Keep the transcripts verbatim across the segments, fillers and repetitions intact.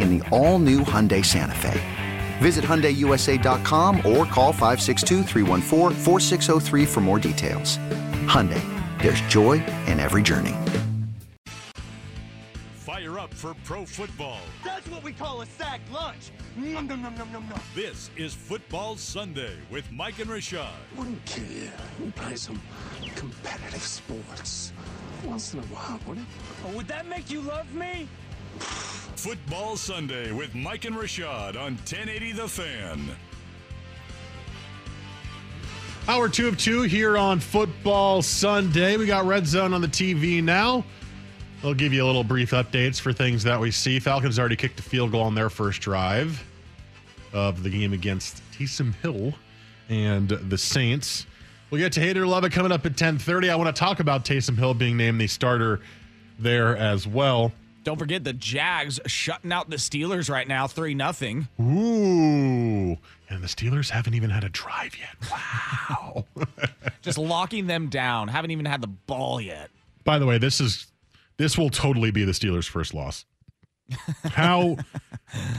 in the all-new Hyundai Santa Fe. Visit Hyundai U S A dot com or call five six two, three one four, four six zero three for more details. Hyundai, there's joy in every journey. Fire up for pro football. That's what we call a sack lunch. Nom, nom, nom, nom, nom, nom. This is Football Sunday with Mike and Rashad. Wouldn't kill you. We play some competitive sports once in a while, wouldn't it? Oh, would that make you love me? Football Sunday with Mike and Rashad on ten eighty The Fan. Hour two of two here on Football Sunday. We got Red Zone on the T V now. They'll give you a little brief updates for things that we see. Falcons already kicked a field goal on their first drive of the game against Taysom Hill and the Saints. We'll get to Hate It or Love It coming up at ten thirty. I want to talk about Taysom Hill being named the starter there as well. Don't forget the Jags shutting out the Steelers right now, three nothing. Ooh. And the Steelers haven't even had a drive yet. Wow. Just locking them down. Haven't even had the ball yet. By the way, this is this will totally be the Steelers' first loss. How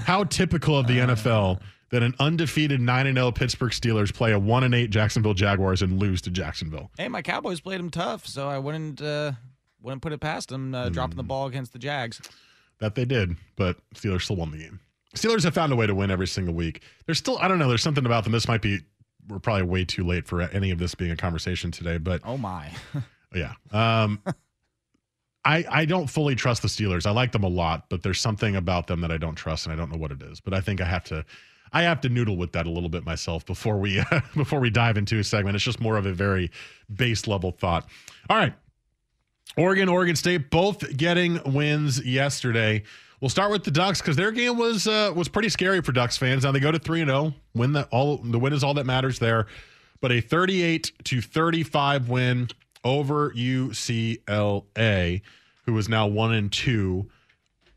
how typical of the uh, N F L that an undefeated nine and oh Pittsburgh Steelers play a one and eight Jacksonville Jaguars and lose to Jacksonville. Hey, my Cowboys played them tough, so I wouldn't uh... Wouldn't put it past them, uh, mm. dropping the ball against the Jags. That they did, but Steelers still won the game. Steelers have found a way to win every single week. There's still, I don't know, there's something about them. This might be, we're probably way too late for any of this being a conversation today, but. Oh, my. yeah. Um, I, I don't fully trust the Steelers. I like them a lot, but there's something about them that I don't trust, and I don't know what it is. But I think I have to, I have to noodle with that a little bit myself before we, uh, before we dive into a segment. It's just more of a very base level thought. All right. Oregon, Oregon State, both getting wins yesterday. We'll start with the Ducks because their game was uh, was pretty scary for Ducks fans. Now they go to three and zero. Win the all the win is all that matters there, but a thirty-eight to thirty-five win over U C L A, who is now one and two.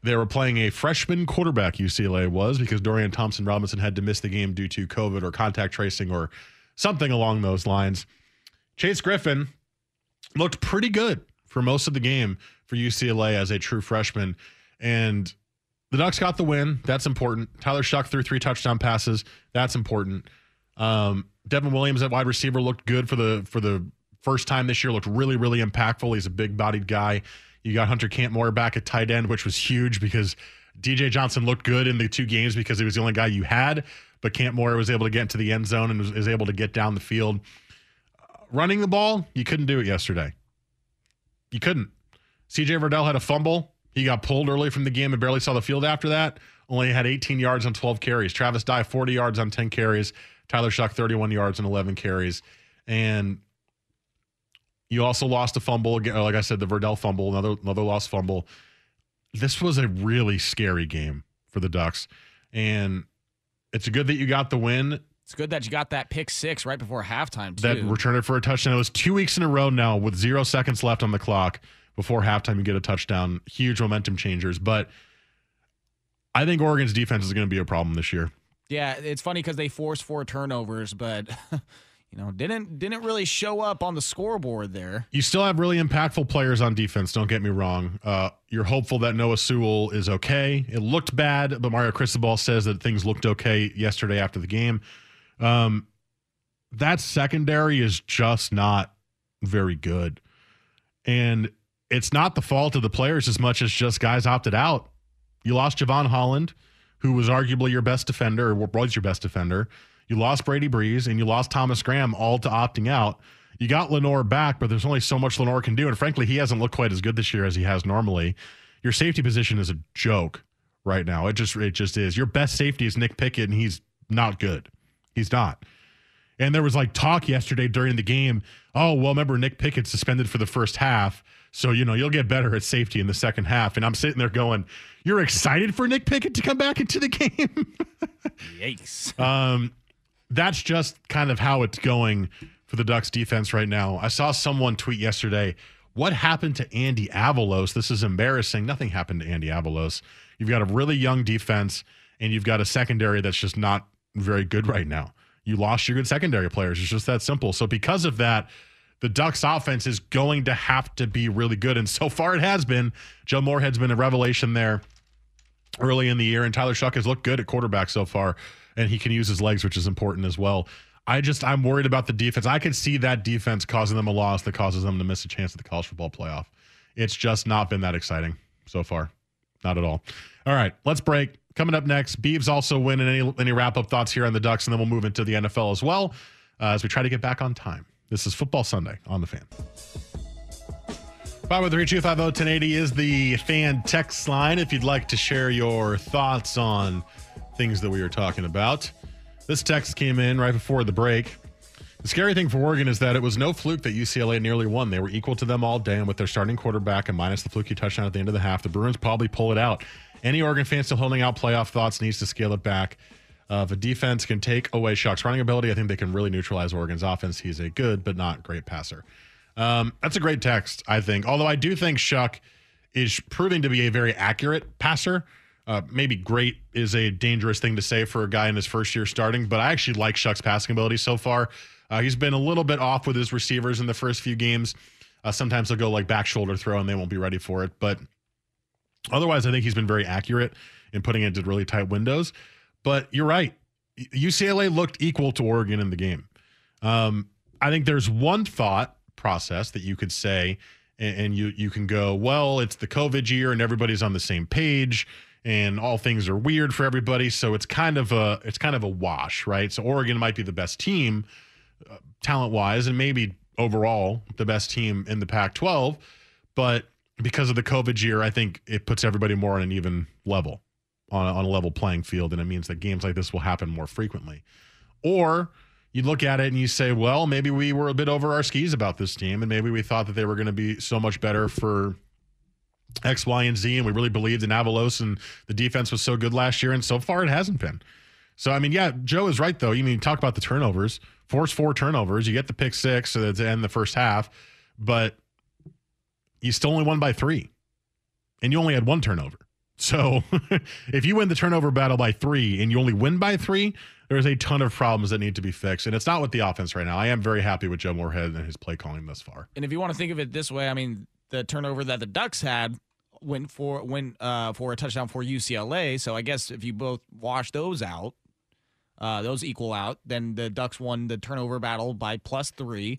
They were playing a freshman quarterback. U C L A was because Dorian Thompson-Robinson had to miss the game due to COVID or contact tracing or something along those lines. Chase Griffin looked pretty good for most of the game for U C L A as a true freshman. And the Ducks got the win. That's important. Tyler Shough threw three touchdown passes. That's important. Um, Devin Williams at wide receiver looked good for the for the first time this year, looked really, really impactful. He's a big-bodied guy. You got Hunter Cantmore back at tight end, which was huge because D J Johnson looked good in the two games because he was the only guy you had, but Cantmore was able to get into the end zone and was, was able to get down the field. Uh, running the ball, you couldn't do it yesterday. You couldn't. C J. Verdell had a fumble. He got pulled early from the game and barely saw the field after that. Only had eighteen yards on twelve carries. Travis Dye, forty yards on ten carries. Tyler Shough, thirty-one yards on eleven carries. And you also lost a fumble. Like I said, the Verdell fumble, another, another lost fumble. This was a really scary game for the Ducks. And it's good that you got the win. It's good that you got that pick six right before halftime, too. That returned it for a touchdown. It was two weeks in a row now with zero seconds left on the clock. Before halftime, you get a touchdown. Huge momentum changers. But I think Oregon's defense is going to be a problem this year. Yeah, it's funny because they forced four turnovers, but you know, didn't didn't really show up on the scoreboard there. You still have really impactful players on defense, don't get me wrong. Uh, you're hopeful that Noah Sewell is okay. It looked bad, but Mario Cristobal says that things looked okay yesterday after the game. Um, that secondary is just not very good. And it's not the fault of the players as much as just guys opted out. You lost Javon Holland, who was arguably your best defender, or was your best defender. You lost Brady Brees, and you lost Thomas Graham, all to opting out. You got Lenoir back, but there's only so much Lenoir can do, and frankly, he hasn't looked quite as good this year as he has normally. Your safety position is a joke right now. It just it just is. Your best safety is Nick Pickett, and he's not good. He's not. And there was like talk yesterday during the game, oh, well, remember Nick Pickett suspended for the first half, so, you know, you'll get better at safety in the second half. And I'm sitting there going, you're excited for Nick Pickett to come back into the game? Yikes. Um, that's just kind of how it's going for the Ducks defense right now. I saw someone tweet yesterday, what happened to Andy Avalos? This is embarrassing. Nothing happened to Andy Avalos. You've got a really young defense, and you've got a secondary that's just not very good right now. You lost your good secondary players. It's just that simple. So because of that, the Ducks offense is going to have to be really good. And so far it has been. Joe Moorhead's been a revelation there early in the year. And Tyler Shough has looked good at quarterback so far. And he can use his legs, which is important as well. I just, I'm worried about the defense. I could see that defense causing them a loss that causes them to miss a chance at the college football playoff. It's just not been that exciting so far. Not at all. All right, let's break. Coming up next, Beavs also win, and any, any wrap-up thoughts here on the Ducks, and then we'll move into the N F L as well uh, as we try to get back on time. This is Football Sunday on The Fan. five oh three, two five oh, ten eighty is the Fan text line if you'd like to share your thoughts on things that we were talking about. This text came in right before the break. The scary thing for Oregon is that it was no fluke that U C L A nearly won. They were equal to them all day, and with their starting quarterback and minus the fluky touchdown at the end of the half, the Bruins probably pull it out. Any Oregon fan still holding out playoff thoughts needs to scale it back. Uh, if a defense can take away Shaq's running ability, I think they can really neutralize Oregon's offense. He's a good but not great passer. Um, that's a great text, I think. Although I do think Shough is proving to be a very accurate passer. Uh, maybe great is a dangerous thing to say for a guy in his first year starting, but I actually like Shaq's passing ability so far. Uh, he's been a little bit off with his receivers in the first few games. Uh, sometimes he'll go like back shoulder throw and they won't be ready for it. But otherwise, I think he's been very accurate in putting it into really tight windows. But you're right. U C L A looked equal to Oregon in the game. Um, I think there's one thought process that you could say, and, and you you can go, well, it's the COVID year and everybody's on the same page and all things are weird for everybody. So it's kind of a, it's kind of a wash, right? So Oregon might be the best team uh, talent-wise and maybe overall the best team in the Pac twelve, but because of the COVID year, I think it puts everybody more on an even level, on a, on a level playing field, and it means that games like this will happen more frequently. Or you look at it and you say, well, maybe we were a bit over our skis about this team, and maybe we thought that they were going to be so much better for X, Y, and Z, and we really believed in Avalos, and the defense was so good last year, and so far it hasn't been. So, I mean, yeah, Joe is right, though. You mean, talk about the turnovers. Force four turnovers. You get the pick six so to end the first half, but you still only won by three, and you only had one turnover. So if you win the turnover battle by three and you only win by three, there's a ton of problems that need to be fixed, and it's not with the offense right now. I am very happy with Joe Moorhead and his play calling thus far. And if you want to think of it this way, I mean, the turnover that the Ducks had went for, went, uh, for a touchdown for U C L A, so I guess if you both wash those out, uh, those equal out, then the Ducks won the turnover battle by plus three,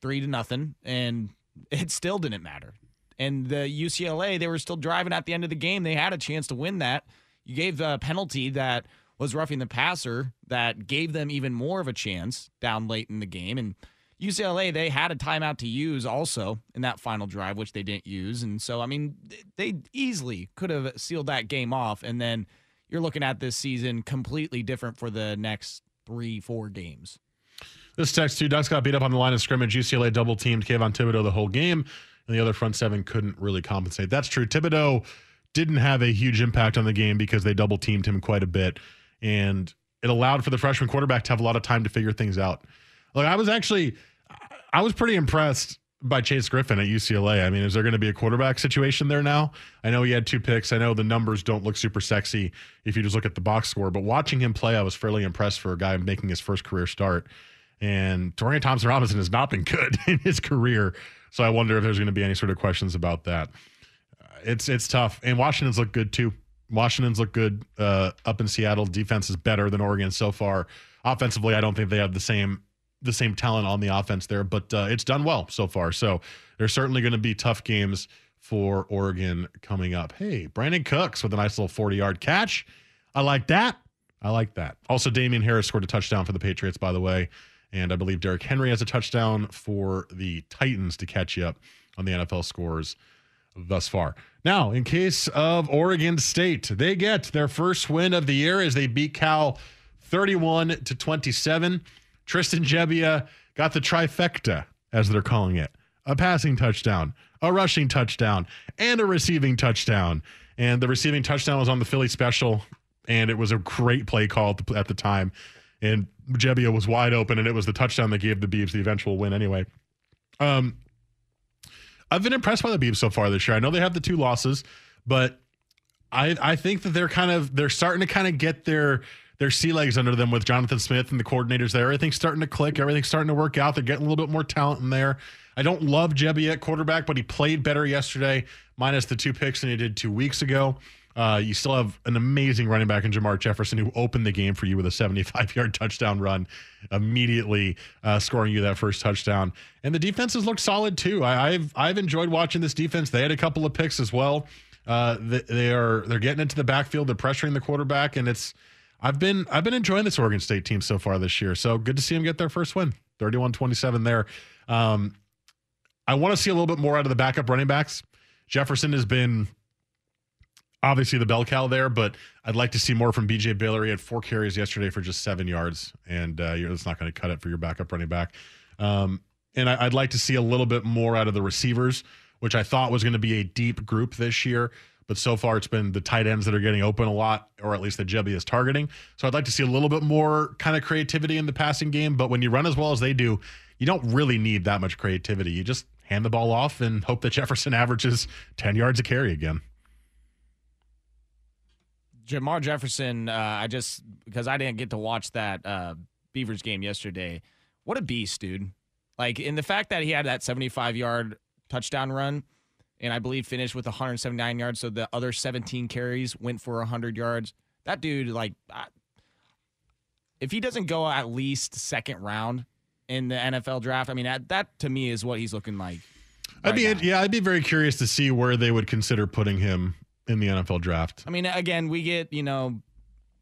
three to nothing, and it still didn't matter. And the U C L A, they were still driving at the end of the game. They had a chance to win that. You gave the penalty that was roughing the passer that gave them even more of a chance down late in the game. And U C L A, they had a timeout to use also in that final drive, which they didn't use. And so, I mean, they easily could have sealed that game off. And then you're looking at this season completely different for the next three, four games. This text, too, Ducks got beat up on the line of scrimmage. U C L A double-teamed Kayvon Thibodeau the whole game, and the other front seven couldn't really compensate. That's true. Thibodeau didn't have a huge impact on the game because they double-teamed him quite a bit, and it allowed for the freshman quarterback to have a lot of time to figure things out. Look, I was actually – I was pretty impressed by Chase Griffin at U C L A. I mean, is there going to be a quarterback situation there now? I know he had two picks. I know the numbers don't look super sexy if you just look at the box score, but watching him play, I was fairly impressed for a guy making his first career start. And Dorian Thompson-Robinson has not been good in his career, so I wonder if there's going to be any sort of questions about that. Uh, it's it's tough. And Washington's looked good, too. Washington's looked good uh, up in Seattle. Defense is better than Oregon so far. Offensively, I don't think they have the same the same talent on the offense there, but uh, it's done well so far. So there's certainly going to be tough games for Oregon coming up. Hey, Brandon Cooks with a nice little forty-yard catch. I like that. I like that. Also, Damian Harris scored a touchdown for the Patriots, by the way, and I believe Derrick Henry has a touchdown for the Titans to catch you up on the N F L scores thus far. Now, in case of Oregon State, they get their first win of the year as they beat Cal thirty-one to twenty-seven. Tristan Gebbia got the trifecta, as they're calling it. A passing touchdown, a rushing touchdown, and a receiving touchdown. And the receiving touchdown was on the Philly special, and it was a great play call at the time. And Gebbia was wide open, and it was the touchdown that gave the Beavs the eventual win anyway. Um, I've been impressed by the Beavs so far this year. I know they have the two losses, but I I think that they're kind of they're starting to kind of get their their sea legs under them with Jonathan Smith and the coordinators there. Everything's starting to click. Everything's starting to work out. They're getting a little bit more talent in there. I don't love Gebbia at quarterback, but he played better yesterday, minus the two picks than he did two weeks ago. Uh, you still have an amazing running back in Jermar Jefferson, who opened the game for you with a seventy-five-yard touchdown run, immediately uh, scoring you that first touchdown. And the defenses look solid too. I, I've I've enjoyed watching this defense. They had a couple of picks as well. Uh, they, they are they're getting into the backfield. They're pressuring the quarterback, and it's I've been I've been enjoying this Oregon State team so far this year. So good to see them get their first win, thirty-one twenty-seven there. Um, I want to see a little bit more out of the backup running backs. Jefferson has been obviously the bell cow there, but I'd like to see more from B J Baylor. He had four carries yesterday for just seven yards, and uh, it's not going to cut it for your backup running back. Um, and I, I'd like to see a little bit more out of the receivers, which I thought was going to be a deep group this year, but so far it's been the tight ends that are getting open a lot, or at least that Gebbia is targeting. So I'd like to see a little bit more kind of creativity in the passing game, but when you run as well as they do, you don't really need that much creativity. You just hand the ball off and hope that Jefferson averages ten yards a carry again. Jermar Jefferson, uh, I just because I didn't get to watch that uh, Beavers game yesterday. What a beast, dude! Like, in the fact that he had that seventy-five-yard touchdown run, and I believe finished with one hundred seventy-nine yards. So the other seventeen carries went for one hundred yards. That dude, like, I, if he doesn't go at least second round in the N F L draft, I mean, that, that to me is what he's looking like. Right I'd be, now. yeah, I'd be very curious to see where they would consider putting him in the N F L draft. I mean, again, we get, you know,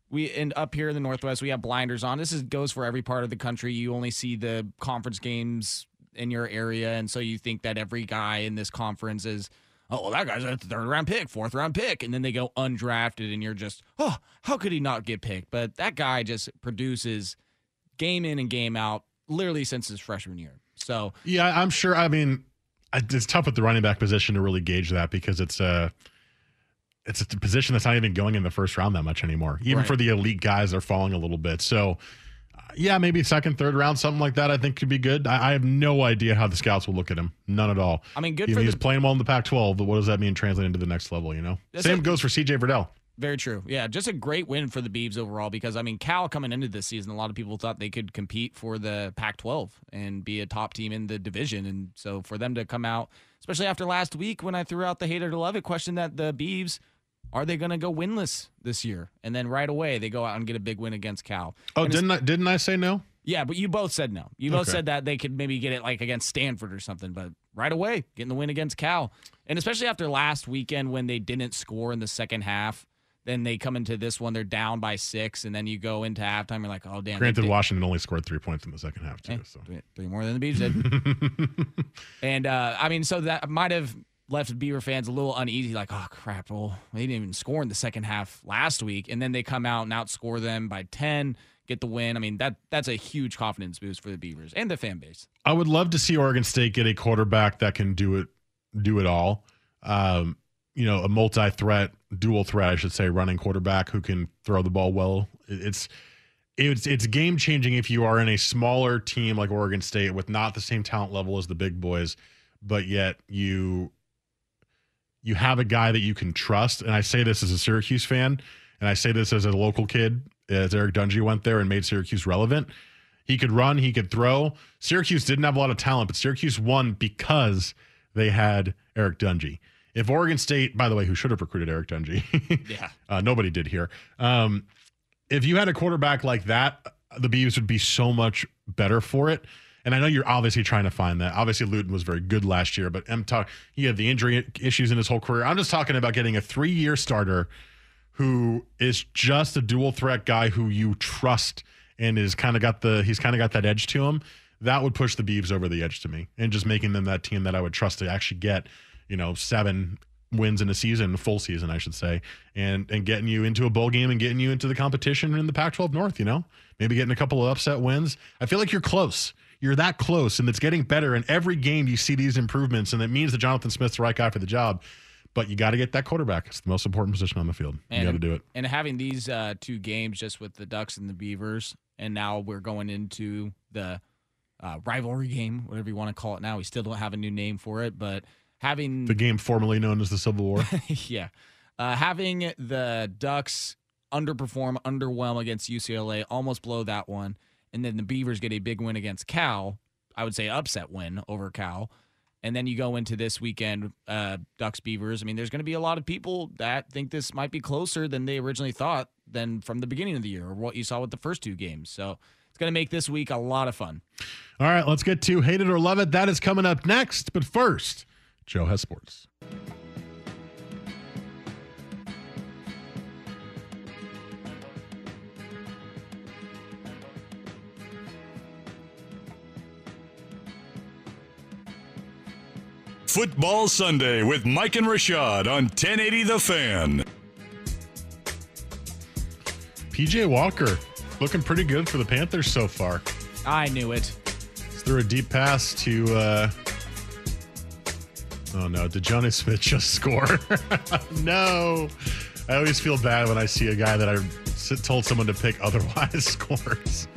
we end up here in the Northwest, we have blinders on. This is, goes for every part of the country. You only see the conference games in your area, and so you think that every guy in this conference is, oh, well, that guy's a third-round pick, fourth-round pick, and then they go undrafted, and you're just, oh, how could he not get picked? But that guy just produces game in and game out literally since his freshman year. So yeah, I'm sure. I mean, it's tough with the running back position to really gauge that because it's a uh, – it's a position that's not even going in the first round that much anymore. Even right. for the elite guys, they're falling a little bit. So, uh, yeah, maybe second, third round, something like that, I think could be good. I, I have no idea how the scouts will look at him. None at all. I mean, good he, for He's the, playing well in the Pac twelve, but what does that mean translating to the next level, you know? Same a, goes for C J. Verdell. Very true. Yeah, just a great win for the Beavs overall because, I mean, Cal coming into this season, a lot of people thought they could compete for the Pac twelve and be a top team in the division. And so for them to come out, especially after last week when I threw out the hater to love it question that the Beavs – are they going to go winless this year? And then right away they go out and get a big win against Cal. Oh, didn't I, didn't I say no? Yeah, but you both said no. You both okay. said that they could maybe get it like against Stanford or something, but right away getting the win against Cal. And especially after last weekend when they didn't score in the second half, then they come into this one, they're down by six, and then you go into halftime, you're like, oh, damn. Granted, Washington only scored three points in the second half, too. Eh, so. three, three more than the Beavs did. And, uh, I mean, so that might have – left Beaver fans a little uneasy, like, oh, crap, well, they didn't even score in the second half last week, and then they come out and outscore them by ten, get the win. I mean, that that's a huge confidence boost for the Beavers and the fan base. I would love to see Oregon State get a quarterback that can do it do it all. Um, you know, a multi-threat, dual threat, I should say, running quarterback who can throw the ball well. It's it's it's game-changing if you are in a smaller team like Oregon State with not the same talent level as the big boys, but yet you you have a guy that you can trust. And I say this as a Syracuse fan, and I say this as a local kid, as Eric Dungey went there and made Syracuse relevant. He could run, he could throw. Syracuse didn't have a lot of talent, but Syracuse won because they had Eric Dungey. If Oregon State, by the way, who should have recruited Eric Dungey, yeah, uh, nobody did here. Um, if you had a quarterback like that, the Beavs would be so much better for it. And I know you're obviously trying to find that. Obviously, Luton was very good last year, but I'm talking. He had the injury issues in his whole career. I'm just talking about getting a three-year starter who is just a dual threat guy who you trust and is kind of got the he's kind of got that edge to him. That would push the Beavs over the edge to me, and just making them that team that I would trust to actually get, you know, seven wins in a season, full season, I should say, and and getting you into a bowl game and getting you into the competition in the Pac twelve North. You know, maybe getting a couple of upset wins. I feel like you're close. You're that close, and it's getting better. And every game you see these improvements, and that means that Jonathan Smith's the right guy for the job. But you got to get that quarterback. It's the most important position on the field. And, you got to do it. And having these uh, two games just with the Ducks and the Beavers, and now we're going into the uh, rivalry game, whatever you want to call it now. We still don't have a new name for it, but having the game formerly known as the Civil War. yeah. Uh, having the Ducks underperform, underwhelm against U C L A, almost blow that one. And then the Beavers get a big win against Cal. I would say upset win over Cal. And then you go into this weekend, uh, Ducks Beavers. I mean, there's going to be a lot of people that think this might be closer than they originally thought than from the beginning of the year or what you saw with the first two games. So it's going to make this week a lot of fun. All right, let's get to Hate It or Love It. That is coming up next. But first, Joe has sports. Football Sunday with Mike and Rashad on ten eighty The Fan. P J Walker looking pretty good for the Panthers so far. I knew it. Threw a deep pass to, uh, oh no, did Johnny Smith just score? No. I always feel bad when I see a guy that I told someone to pick otherwise scores.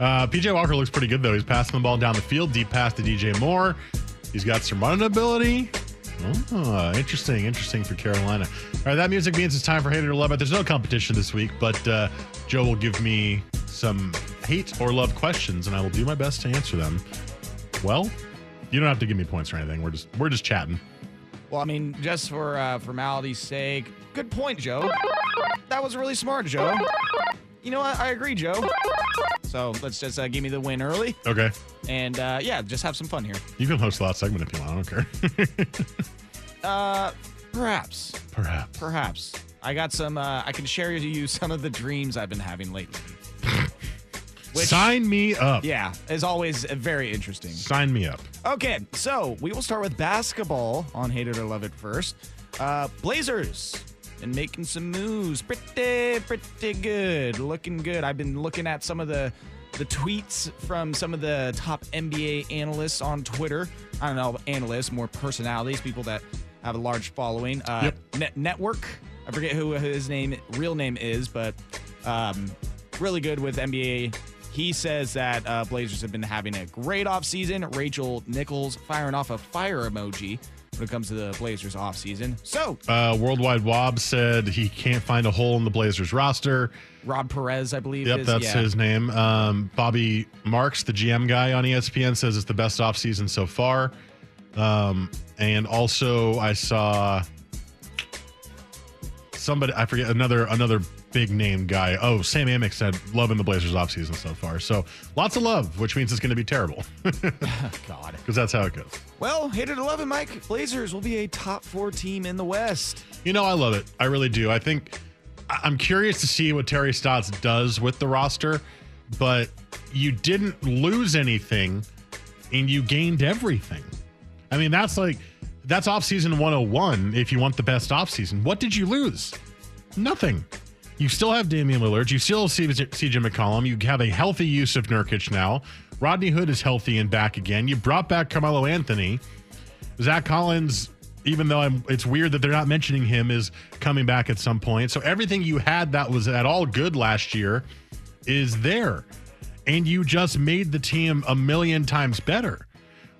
Uh, P J Walker looks pretty good, though. He's passing the ball down the field, deep pass to D J Moore. He's got some running ability. Oh, interesting, interesting for Carolina. All right, that music means it's time for Hate It or Love It. There's no competition this week, but uh, Joe will give me some hate or love questions, and I will do my best to answer them. Well, you don't have to give me points or anything. We're just we're just chatting. Well, I mean, just for uh, formality's sake, good point, Joe. That was really smart, Joe. You know what? I agree, Joe. So let's just uh, give me the win early. Okay. And, uh, yeah, just have some fun here. You can host the last segment if you want. I don't care. uh, perhaps. Perhaps. Perhaps. I got some, uh, I can share with you some of the dreams I've been having lately. Which, sign me up. Yeah, is always very interesting. Sign me up. Okay, so we will start with basketball on Hate It or Love It first. Uh, Blazers. And making some moves. Pretty, pretty good. Looking good. I've been looking at some of the the tweets from some of the top N B A analysts on Twitter. I don't know, analysts, more personalities, people that have a large following. Uh, yep. Net Network. I forget who his name, real name is, but um, really good with N B A. He says that uh, Blazers have been having a great offseason. Rachel Nichols firing off a fire emoji when it comes to the Blazers offseason. So, uh, Worldwide Wob said he can't find a hole in the Blazers roster. Rob Perez, I believe. Yep, is, that's yeah. his name. Um, Bobby Marks, the G M guy on E S P N, says it's the best offseason so far. Um, and also, I saw somebody, I forget, another another big name guy. Oh, Sam Amick said, loving the Blazers offseason so far. So, lots of love, which means it's going to be terrible. God. Because that's how it goes. Well, Hate It or Love It, Mike. Blazers will be a top four team in the West. You know, I love it. I really do. I think I'm curious to see what Terry Stotts does with the roster, but you didn't lose anything and you gained everything. I mean, that's like, that's offseason one oh one if you want the best offseason. What did you lose? Nothing. You still have Damian Lillard. You still have C J McCollum. You have a healthy use of Nurkic now. Rodney Hood is healthy and back again. You brought back Carmelo Anthony. Zach Collins, even though I'm, it's weird that they're not mentioning him, is coming back at some point. So everything you had that was at all good last year is there. And you just made the team a million times better.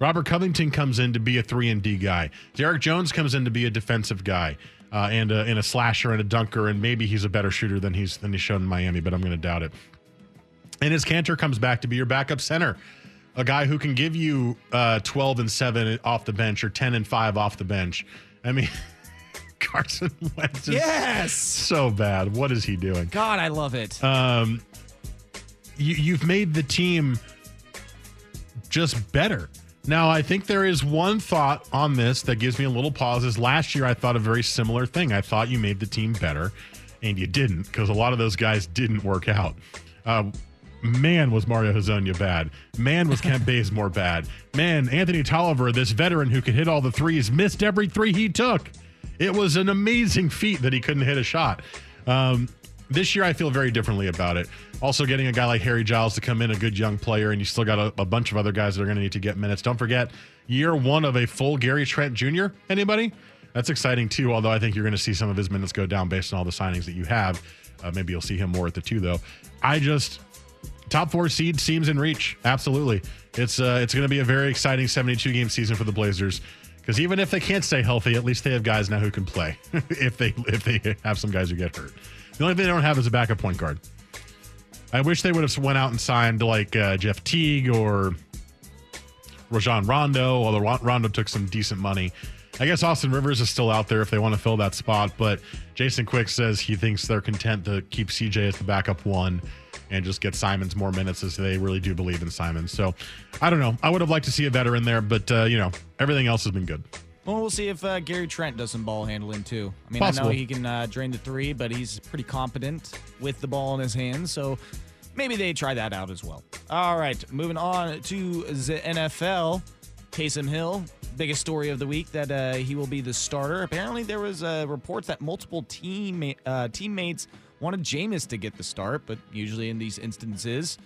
Robert Covington comes in to be a three and D guy. Derek Jones comes in to be a defensive guy uh, and, a, and a slasher and a dunker, and maybe he's a better shooter than he's than he's shown in Miami, but I'm going to doubt it. And as Kanter comes back to be your backup center, a guy who can give you uh, twelve and seven off the bench or ten and five off the bench. I mean, Carson Wentz is yes! so bad. What is he doing? God, I love it. Um, you, you've made the team just better. Now, I think there is one thought on this that gives me a little pause is last year I thought a very similar thing. I thought you made the team better, and you didn't, because a lot of those guys didn't work out. Uh, man, was Mario Hezonja bad. Man, was Kent Bazemore bad. Man, Anthony Tolliver, this veteran who could hit all the threes, missed every three he took. It was an amazing feat that he couldn't hit a shot. Um, this year, I feel very differently about it. Also, getting a guy like Harry Giles to come in, a good young player, and you still got a, a bunch of other guys that are going to need to get minutes. Don't forget, year one of a full Gary Trent Junior Anybody? That's exciting, too, although I think you're going to see some of his minutes go down based on all the signings that you have. Uh, maybe you'll see him more at the two, though. I just... Top four seed seems in reach. Absolutely. It's uh, it's going to be a very exciting seventy-two game season for the Blazers. Because even if they can't stay healthy, at least they have guys now who can play. if they if they have some guys who get hurt. The only thing they don't have is a backup point guard. I wish they would have went out and signed like uh, Jeff Teague or Rajon Rondo, although Rondo took some decent money. I guess Austin Rivers is still out there if they want to fill that spot, but Jason Quick says he thinks they're content to keep C J as the backup one and just get Simons more minutes, as they really do believe in Simons. So, I don't know. I would have liked to see a veteran there, but, uh, you know, everything else has been good. Well, we'll see if uh, Gary Trent does some ball handling, too. I mean, Possible. I know he can uh, drain the three, but he's pretty competent with the ball in his hands, so maybe they try that out as well. All right, moving on to the N F L. Taysom Hill, biggest story of the week, that uh, he will be the starter. Apparently, there was uh, reports that multiple team uh, teammates wanted Jameis to get the start, but usually in these instances,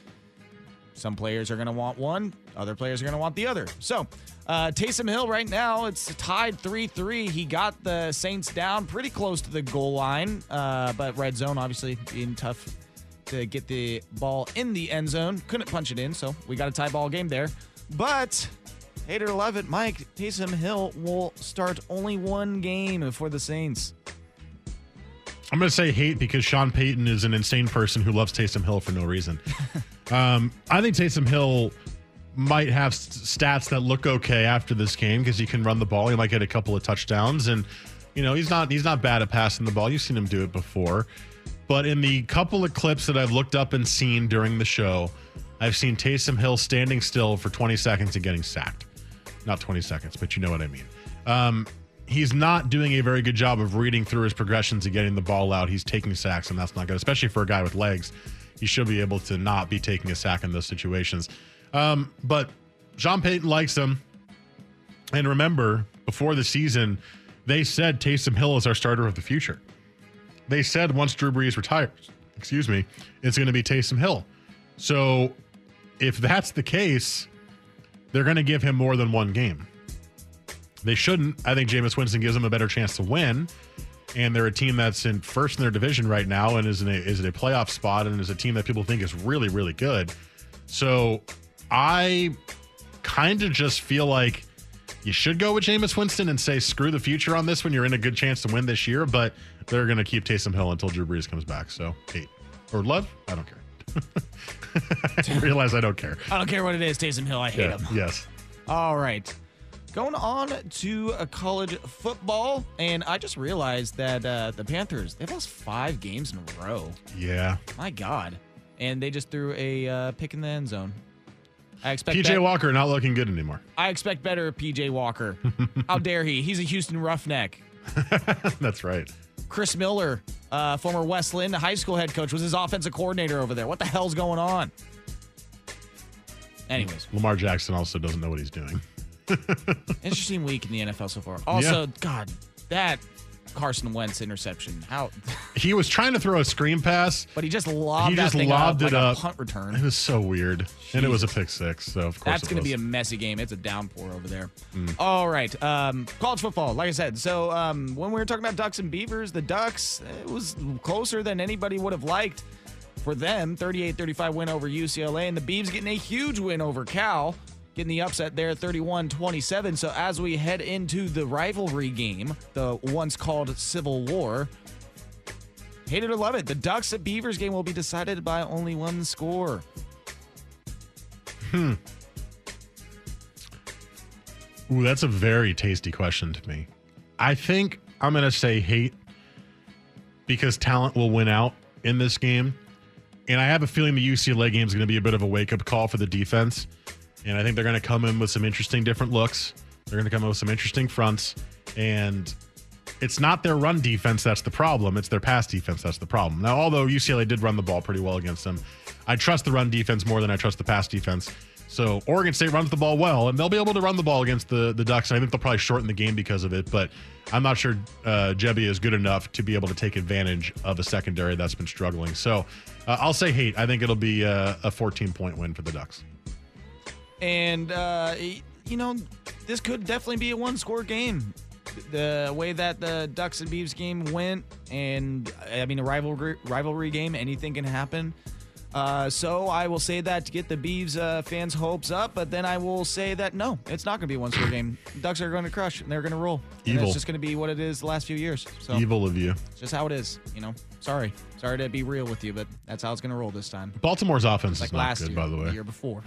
some players are going to want one, other players are going to want the other. So, uh, Taysom Hill right now, it's tied three three. He got the Saints down pretty close to the goal line, uh, but Red Zone obviously being tough to get the ball in the end zone. Couldn't punch it in, so we got a tie ball game there. But... Hater love it, Mike. Taysom Hill will start only one game for the Saints. I'm going to say hate because Sean Payton is an insane person who loves Taysom Hill for no reason. um, I think Taysom Hill might have stats that look okay after this game because he can run the ball. He might get a couple of touchdowns, and you know he's not he's not bad at passing the ball. You've seen him do it before, but in the couple of clips that I've looked up and seen during the show, I've seen Taysom Hill standing still for twenty seconds and getting sacked. Not twenty seconds, but you know what I mean. Um, he's not doing a very good job of reading through his progressions and getting the ball out. He's taking sacks, and that's not good, especially for a guy with legs. He should be able to not be taking a sack in those situations. Um, but Sean Payton likes him. And remember, before the season, they said Taysom Hill is our starter of the future. They said once Drew Brees retires, excuse me, it's going to be Taysom Hill. So if that's the case... They're going to give him more than one game. They shouldn't. I think Jameis Winston gives them a better chance to win. And they're a team that's in first in their division right now and is in a, is in a playoff spot and is a team that people think is really, really good. So I kind of just feel like you should go with Jameis Winston and say, screw the future on this when you're in a good chance to win this year. But they're going to keep Taysom Hill until Drew Brees comes back. So hate or love, I don't care. I realize I don't care. I don't care what it is, Taysom Hill. I hate yeah, him. Yes. All right. Going on to college football, and I just realized that uh, the Panthers, they've lost five games in a row. Yeah. My God. And they just threw a uh, pick in the end zone. I expect P J that- Walker not looking good anymore. I expect better P J Walker. How dare he? He's a Houston Roughneck. That's right. Chris Miller, uh, former Westland high school head coach, was his offensive coordinator over there. What the hell's going on? Anyways. Lamar Jackson also doesn't know what he's doing. Interesting week in the N F L so far. Also, yeah. God, that Carson Wentz interception. How he was trying to throw a screen pass. But he just lobbed, he that just thing lobbed up, it like up. A punt return. It was so weird. Jesus. And it was a pick six, so of course That's going to be a messy game. It's a downpour over there. Mm. All right. Um, college football, like I said. So um, when we were talking about Ducks and Beavers, the Ducks, it was closer than anybody would have liked for them. thirty-eight thirty-five win over U C L A, and the Beavs getting a huge win over Cal. getting the upset there, thirty-one twenty-seven. So as we head into the rivalry game, the once called Civil War, hate it or love it, the Ducks at Beavers game will be decided by only one score. Hmm. Ooh, that's a very tasty question to me. I think I'm going to say hate because talent will win out in this game. And I have a feeling the U C L A game is going to be a bit of a wake-up call for the defense. And I think they're going to come in with some interesting different looks. They're going to come in with some interesting fronts. And it's not their run defense that's the problem. It's their pass defense that's the problem. Now, although U C L A did run the ball pretty well against them, I trust the run defense more than I trust the pass defense. So Oregon State runs the ball well, and they'll be able to run the ball against the, the Ducks. And I think they'll probably shorten the game because of it. But I'm not sure uh, Gebbia is good enough to be able to take advantage of a secondary that's been struggling. So uh, I'll say hate. I think it'll be uh, a fourteen-point win for the Ducks. And, uh, you know, this could definitely be a one-score game. The way that the Ducks and Beavs game went, and, I mean, a rivalry, rivalry game, anything can happen. Uh, so I will say that to get the Beavs uh, fans' hopes up, but then I will say that no, it's not going to be a one-score game. Ducks are going to crush, and they're going to roll. Evil. And it's just going to be what it is the last few years. So evil of you. It's just how it is, you know. Sorry. Sorry to be real with you, but that's how it's going to roll this time. Baltimore's offense like is not last good, year, by the way. The year before.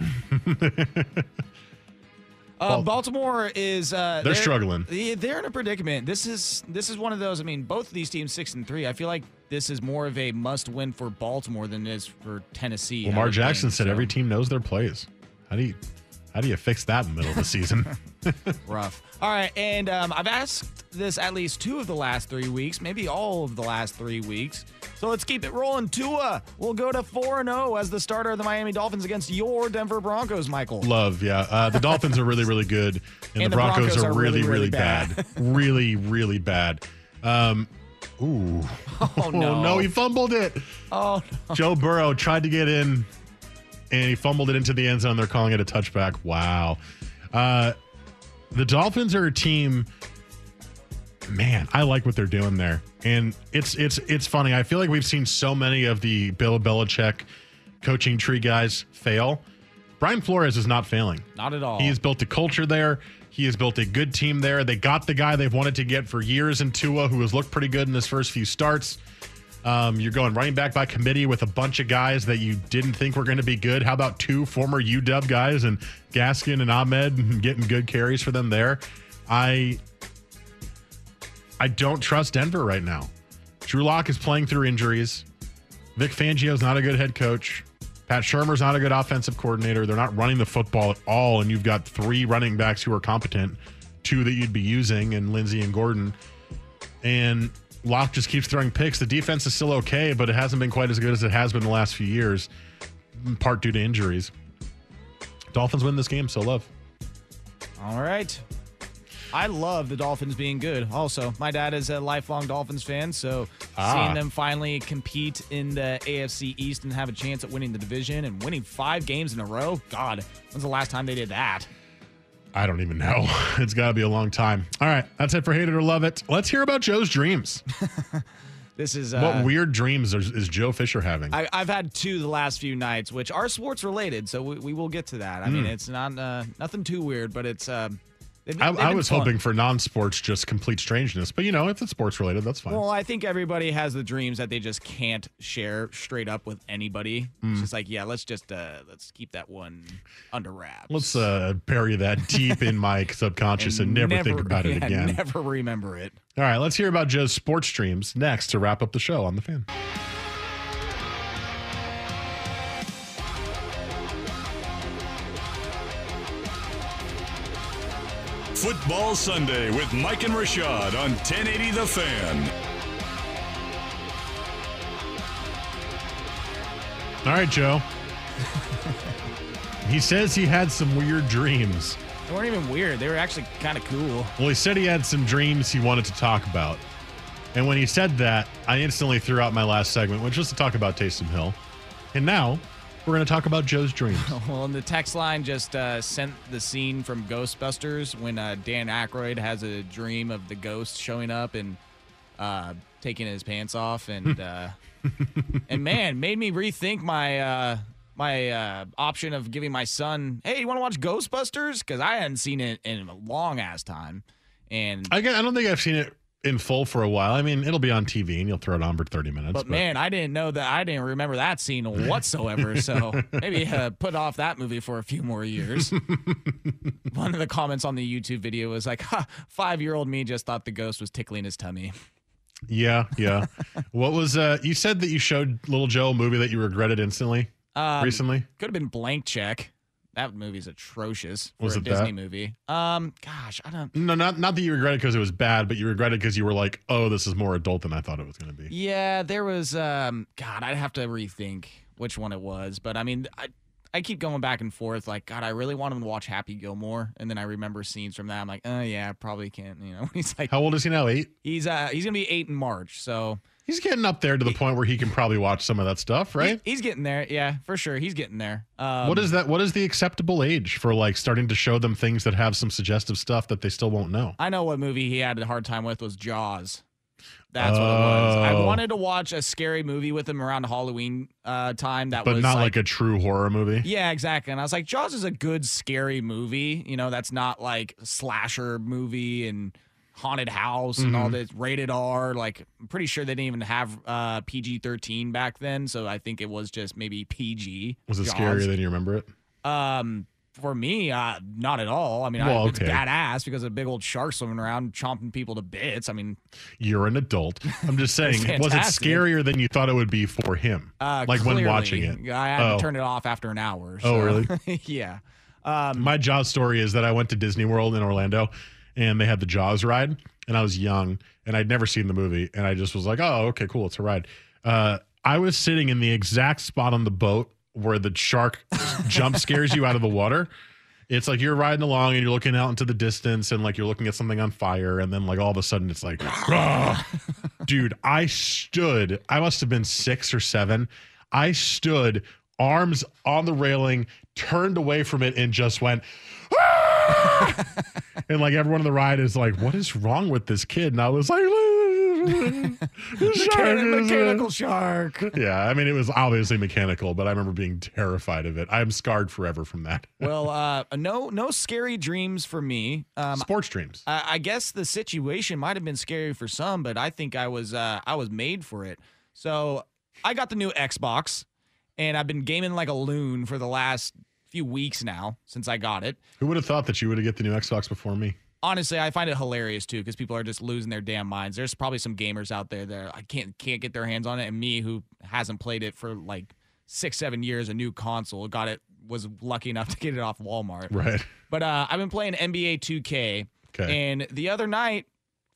Uh, Baltimore is uh, they're, they're struggling. They're in a predicament. This is this is one of those. I mean, both of these teams six and three. I feel like this is more of a must-win for Baltimore than it is for Tennessee. Lamar Jackson said every team knows their plays. How do you how do you fix that in the middle of the season? Rough. All right, and um, I've asked this at least two of the last three weeks, maybe all of the last three weeks. So let's keep it rolling. Tua will go to four and oh as the starter of the Miami Dolphins against your Denver Broncos, Michael. Love, yeah. Uh, the Dolphins are really, really good, and, and the, the Broncos, Broncos are, are really, really, really bad. bad. Really, really bad. Um, ooh. Oh, no. Oh, no, he fumbled it. Oh, no. Joe Burrow tried to get in, and he fumbled it into the end zone. They're calling it a touchback. Wow. Uh, the Dolphins are a team... Man, I like what they're doing there. And it's it's it's funny. I feel like we've seen so many of the Bill Belichick coaching tree guys fail. Brian Flores is not failing. Not at all. He has built a culture there. He has built a good team there. They got the guy they've wanted to get for years in Tua, who has looked pretty good in his first few starts. Um, you're going running back by committee with a bunch of guys that you didn't think were going to be good. How about two former U W guys and Gaskin and Ahmed getting good carries for them there? I... I don't trust Denver right now. Drew Lock is playing through injuries. Vic Fangio's not a good head coach. Pat Shurmur's not a good offensive coordinator. They're not running the football at all, and you've got three running backs who are competent, two that you'd be using, and Lindsey and Gordon. And Lock just keeps throwing picks. The defense is still okay, but it hasn't been quite as good as it has been the last few years, in part due to injuries. Dolphins win this game, so love. All right. I love the Dolphins being good. Also, my dad is a lifelong Dolphins fan, so ah. seeing them finally compete in the A F C East and have a chance at winning the division and winning five games in a row, God, when's the last time they did that? I don't even know. It's got to be a long time. All right, that's it for Hate It or Love It. Let's hear about Joe's dreams. This is uh, what weird dreams is, is Joe Fisher having? I, I've had two the last few nights, which are sports related, so we, we will get to that. I mm. mean, it's not uh, nothing too weird, but it's. Uh, They've, I, they've I was fun. hoping for non-sports, just complete strangeness. But, you know, if it's sports-related, that's fine. Well, I think everybody has the dreams that they just can't share straight up with anybody. Mm. It's just like, yeah, let's just uh, let's keep that one under wraps. Let's uh, bury that deep in my subconscious and, and never, never think about yeah, it again. Never remember it. All right, let's hear about Joe's sports dreams next to wrap up the show on The Fan. Football Sunday with Mike and Rashad on ten eighty The Fan. All right, Joe. He says he had some weird dreams. They weren't even weird. They were actually kind of cool. Well, he said he had some dreams he wanted to talk about. And when he said that, I instantly threw out my last segment, which was to talk about Taysom Hill. And now... we're going to talk about Joe's dreams. Well, and the text line just uh, sent the scene from Ghostbusters when uh, Dan Aykroyd has a dream of the ghost showing up and uh, taking his pants off. And, uh, and man, made me rethink my uh, my uh, option of giving my son, hey, you want to watch Ghostbusters? Because I hadn't seen it in a long ass time. And I guess, I don't think I've seen it in full for a while. I mean, it'll be on T V and you'll throw it on for thirty minutes. But, but. man, I didn't know that. I didn't remember that scene whatsoever. So maybe uh, put off that movie for a few more years. One of the comments on the YouTube video was like, ha, five-year-old me just thought the ghost was tickling his tummy. Yeah, yeah. What was uh, you said that you showed Little Joe a movie that you regretted instantly um, recently? Could have been Blank Check. That movie's atrocious for was a it Disney that? movie. Um, gosh, I don't. No, not not that you regretted because it was bad, but you regretted because you were like, oh, this is more adult than I thought it was going to be. Yeah, there was. Um, God, I'd have to rethink which one it was, but I mean, I I keep going back and forth. Like, God, I really want him to watch Happy Gilmore, and then I remember scenes from that. I'm like, oh yeah, I probably can't. You know, he's like, how old is he now? Eight. He's uh, he's gonna be eight in March, so. He's getting up there to the he, point where he can probably watch some of that stuff, right? He, he's getting there, yeah, for sure. He's getting there. Um, what is that? What is the acceptable age for like starting to show them things that have some suggestive stuff that they still won't know? I know what movie he had a hard time with was Jaws. That's oh. what it was. I wanted to watch a scary movie with him around Halloween uh, time. That but was not like, like a true horror movie. Yeah, exactly. And I was like, Jaws is a good scary movie. You know, that's not like a slasher movie and haunted house and mm-hmm. all this rated R. Like, I'm pretty sure they didn't even have uh P G thirteen back then, so I think it was just maybe P G. Was it Jaws. Scarier than you remember it? Um, for me, uh, not at all. I mean, well, I, it's okay. badass because of a big old shark swimming around chomping people to bits. I mean, you're an adult. I'm just saying, it was, was it scarier than you thought it would be for him? Uh, like clearly, when watching it, I had oh. to turn it off after an hour. So. Oh, really? Yeah. Um, my Jaws story is that I went to Disney World in Orlando. And they had the Jaws ride, and I was young, and I'd never seen the movie, and I just was like, oh, okay, cool, it's a ride. Uh, I was sitting in the exact spot on the boat where the shark jump scares you out of the water. It's like you're riding along, and you're looking out into the distance, and like you're looking at something on fire, and then like all of a sudden it's like, dude, I stood, I must have been six or seven, I stood, arms on the railing, turned away from it, and just went, and like everyone on the ride is like, what is wrong with this kid? And I was like, shark mechanical shark. Yeah, I mean, it was obviously mechanical, but I remember being terrified of it. I'm scarred forever from that. Well, uh, no, no scary dreams for me. Um, Sports dreams. I, I guess the situation might have been scary for some, but I think I was uh, I was made for it. So I got the new Xbox, and I've been gaming like a loon for the last few weeks now since I got it. Who would have thought that you would have get the new Xbox before me? Honestly, I find it hilarious too because people are just losing their damn minds. There's probably some gamers out there that I can't can't get their hands on it, and me who hasn't played it for like six, seven years, a new console, got it, was lucky enough to get it off Walmart. Right. But uh, I've been playing N B A two K, okay. And the other night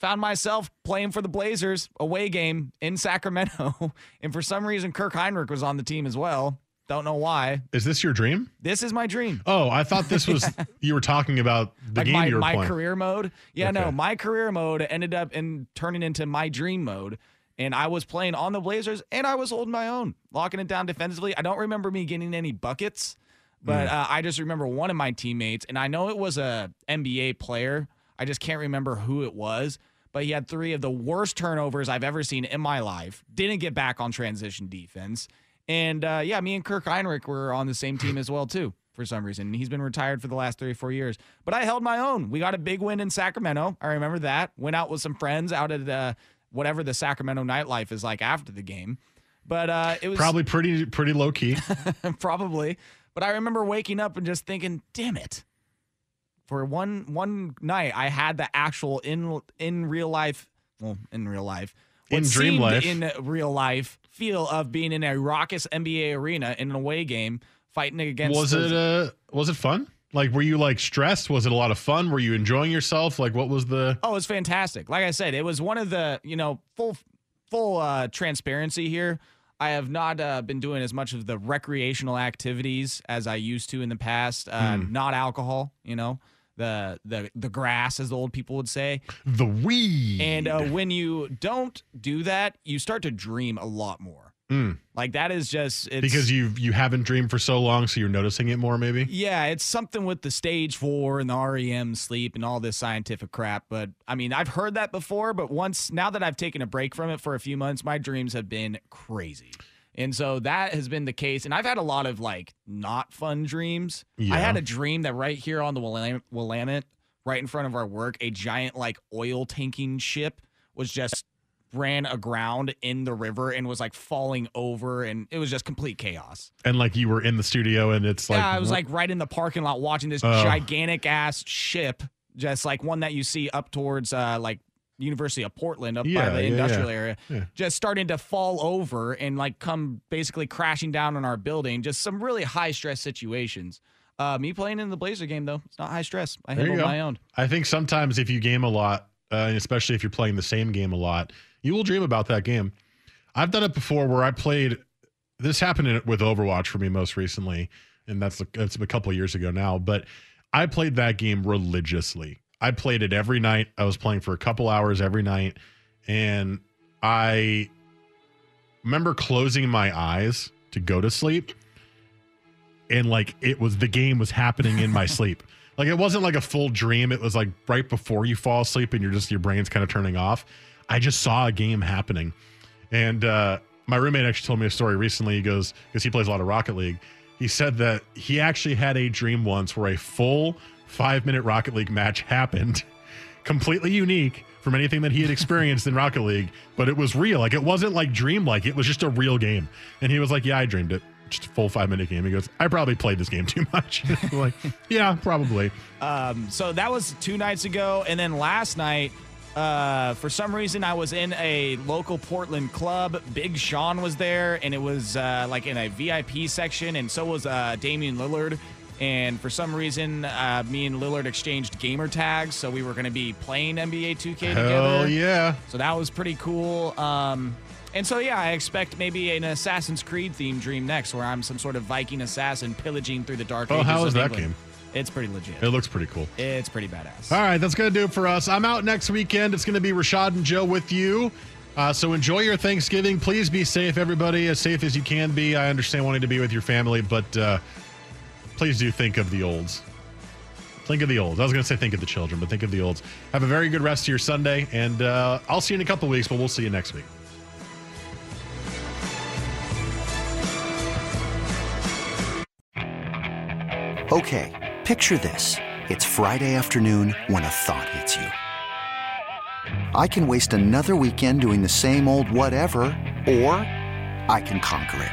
found myself playing for the Blazers away game in Sacramento, and for some reason Kirk Heinrich was on the team as well. Don't know why. Is this your dream? This is my dream. Oh, I thought this was yeah. you were talking about the like game my, you were my playing. My career mode. Yeah, okay. No, my career mode ended up in turning into my dream mode, and I was playing on the Blazers, and I was holding my own, locking it down defensively. I don't remember me getting any buckets, but mm. uh, I just remember one of my teammates, and I know it was a N B A player. I just can't remember who it was, but he had three of the worst turnovers I've ever seen in my life. Didn't get back on transition defense. And, uh, yeah, me and Kirk Heinrich were on the same team as well, too, for some reason. He's been retired for the last three or four years. But I held my own. We got a big win in Sacramento. I remember that. Went out with some friends out at uh, whatever the Sacramento nightlife is like after the game. But uh, it was probably pretty pretty low-key. Probably. But I remember waking up and just thinking, damn it. For one one night, I had the actual in in real life – well, in real life – What in dream life, in real life, feel of being in a raucous N B A arena in an away game, fighting against. Was it uh, was it fun? Like, were you like stressed? Was it a lot of fun? Were you enjoying yourself? Like, what was the? Oh, it was fantastic. Like I said, it was one of the you know full full uh, transparency here. I have not uh, been doing as much of the recreational activities as I used to in the past. Uh, mm. Not alcohol, you know. The, the the grass, as the old people would say. The weed. And uh, when you don't do that, you start to dream a lot more. Mm. Like that is just... It's, because you've, you haven't dreamed for so long, so you're noticing it more maybe? Yeah, it's something with the stage four and the R E M sleep and all this scientific crap. But, I mean, I've heard that before, but once now that I've taken a break from it for a few months, my dreams have been crazy. And so that has been the case. And I've had a lot of, like, not fun dreams. Yeah. I had a dream that right here on the Willam- Willamette, right in front of our work, a giant, like, oil tanking ship was just ran aground in the river and was, like, falling over. And it was just complete chaos. And, like, you were in the studio and it's like. Yeah, I was, like, right in the parking lot watching this uh, gigantic-ass ship, just, like, one that you see up towards, uh, like, University of Portland up yeah, by the yeah, industrial yeah. area, yeah. just starting to fall over and like come basically crashing down on our building. Just some really high stress situations. Uh, me playing in the Blazer game though, it's not high stress. I handle my own. I think sometimes if you game a lot, uh, and especially if you're playing the same game a lot, you will dream about that game. I've done it before where I played. This happened with Overwatch for me most recently, and that's it's a couple of years ago now. But I played that game religiously. I played it every night. I was playing for a couple hours every night. And I remember closing my eyes to go to sleep. And like it was the game was happening in my sleep. Like it wasn't like a full dream. It was like right before you fall asleep and you're just your brain's kind of turning off. I just saw a game happening. And uh, my roommate actually told me a story recently. He goes, because he plays a lot of Rocket League. He said that he actually had a dream once where a full five-minute Rocket League match happened, completely unique from anything that he had experienced in Rocket League, but it was real. Like it wasn't like dream-like, it was just a real game. And he was like, yeah, I dreamed it. Just a full five-minute game. He goes, I probably played this game too much. Like, yeah, probably. Um, so that was two nights ago. And then last night, uh, for some reason, I was in a local Portland club. Big Sean was there, and it was uh, like in a V I P section, and so was uh, Damian Lillard. And for some reason, uh, me and Lillard exchanged gamer tags, so we were going to be playing N B A two K together. Hell yeah. So that was pretty cool. Um, and so, yeah, I expect maybe an Assassin's Creed-themed dream next, where I'm some sort of Viking assassin pillaging through the dark ages of England. Oh, how is that game? It's pretty legit. It looks pretty cool. It's pretty badass. All right, that's going to do it for us. I'm out next weekend. It's going to be Rashad and Joe with you. Uh, so enjoy your Thanksgiving. Please be safe, everybody, as safe as you can be. I understand wanting to be with your family, but... Uh, Please do think of the olds. Think of the olds. I was going to say think of the children, but think of the olds. Have a very good rest of your Sunday, and uh, I'll see you in a couple weeks, but we'll see you next week. Okay, picture this. It's Friday afternoon when a thought hits you. I can waste another weekend doing the same old whatever, or I can conquer it.